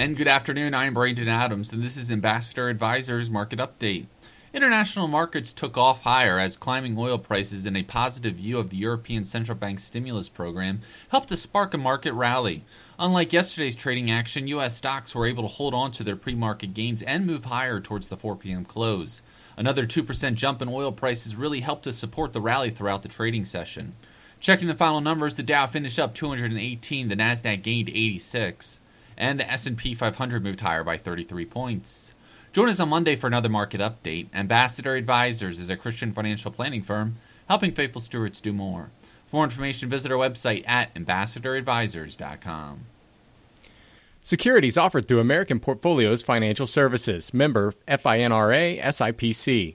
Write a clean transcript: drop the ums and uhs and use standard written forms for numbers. And good afternoon, I'm Brandon Adams, and this is Ambassador Advisors Market Update. International markets took off higher as climbing oil prices and a positive view of the European Central Bank stimulus program helped to spark a market rally. Unlike yesterday's trading action, U.S. stocks were able to hold on to their pre-market gains and move higher towards the 4 p.m. close. Another 2% jump in oil prices really helped to support the rally throughout the trading session. Checking the final numbers, the Dow finished up 218, the Nasdaq gained 86. And the S&P 500 moved higher by 33 points. Join us on Monday for another market update. Ambassador Advisors is a Christian financial planning firm helping faithful stewards do more. For more information, visit our website at ambassadoradvisors.com. Securities offered through American Portfolios Financial Services, member FINRA, SIPC.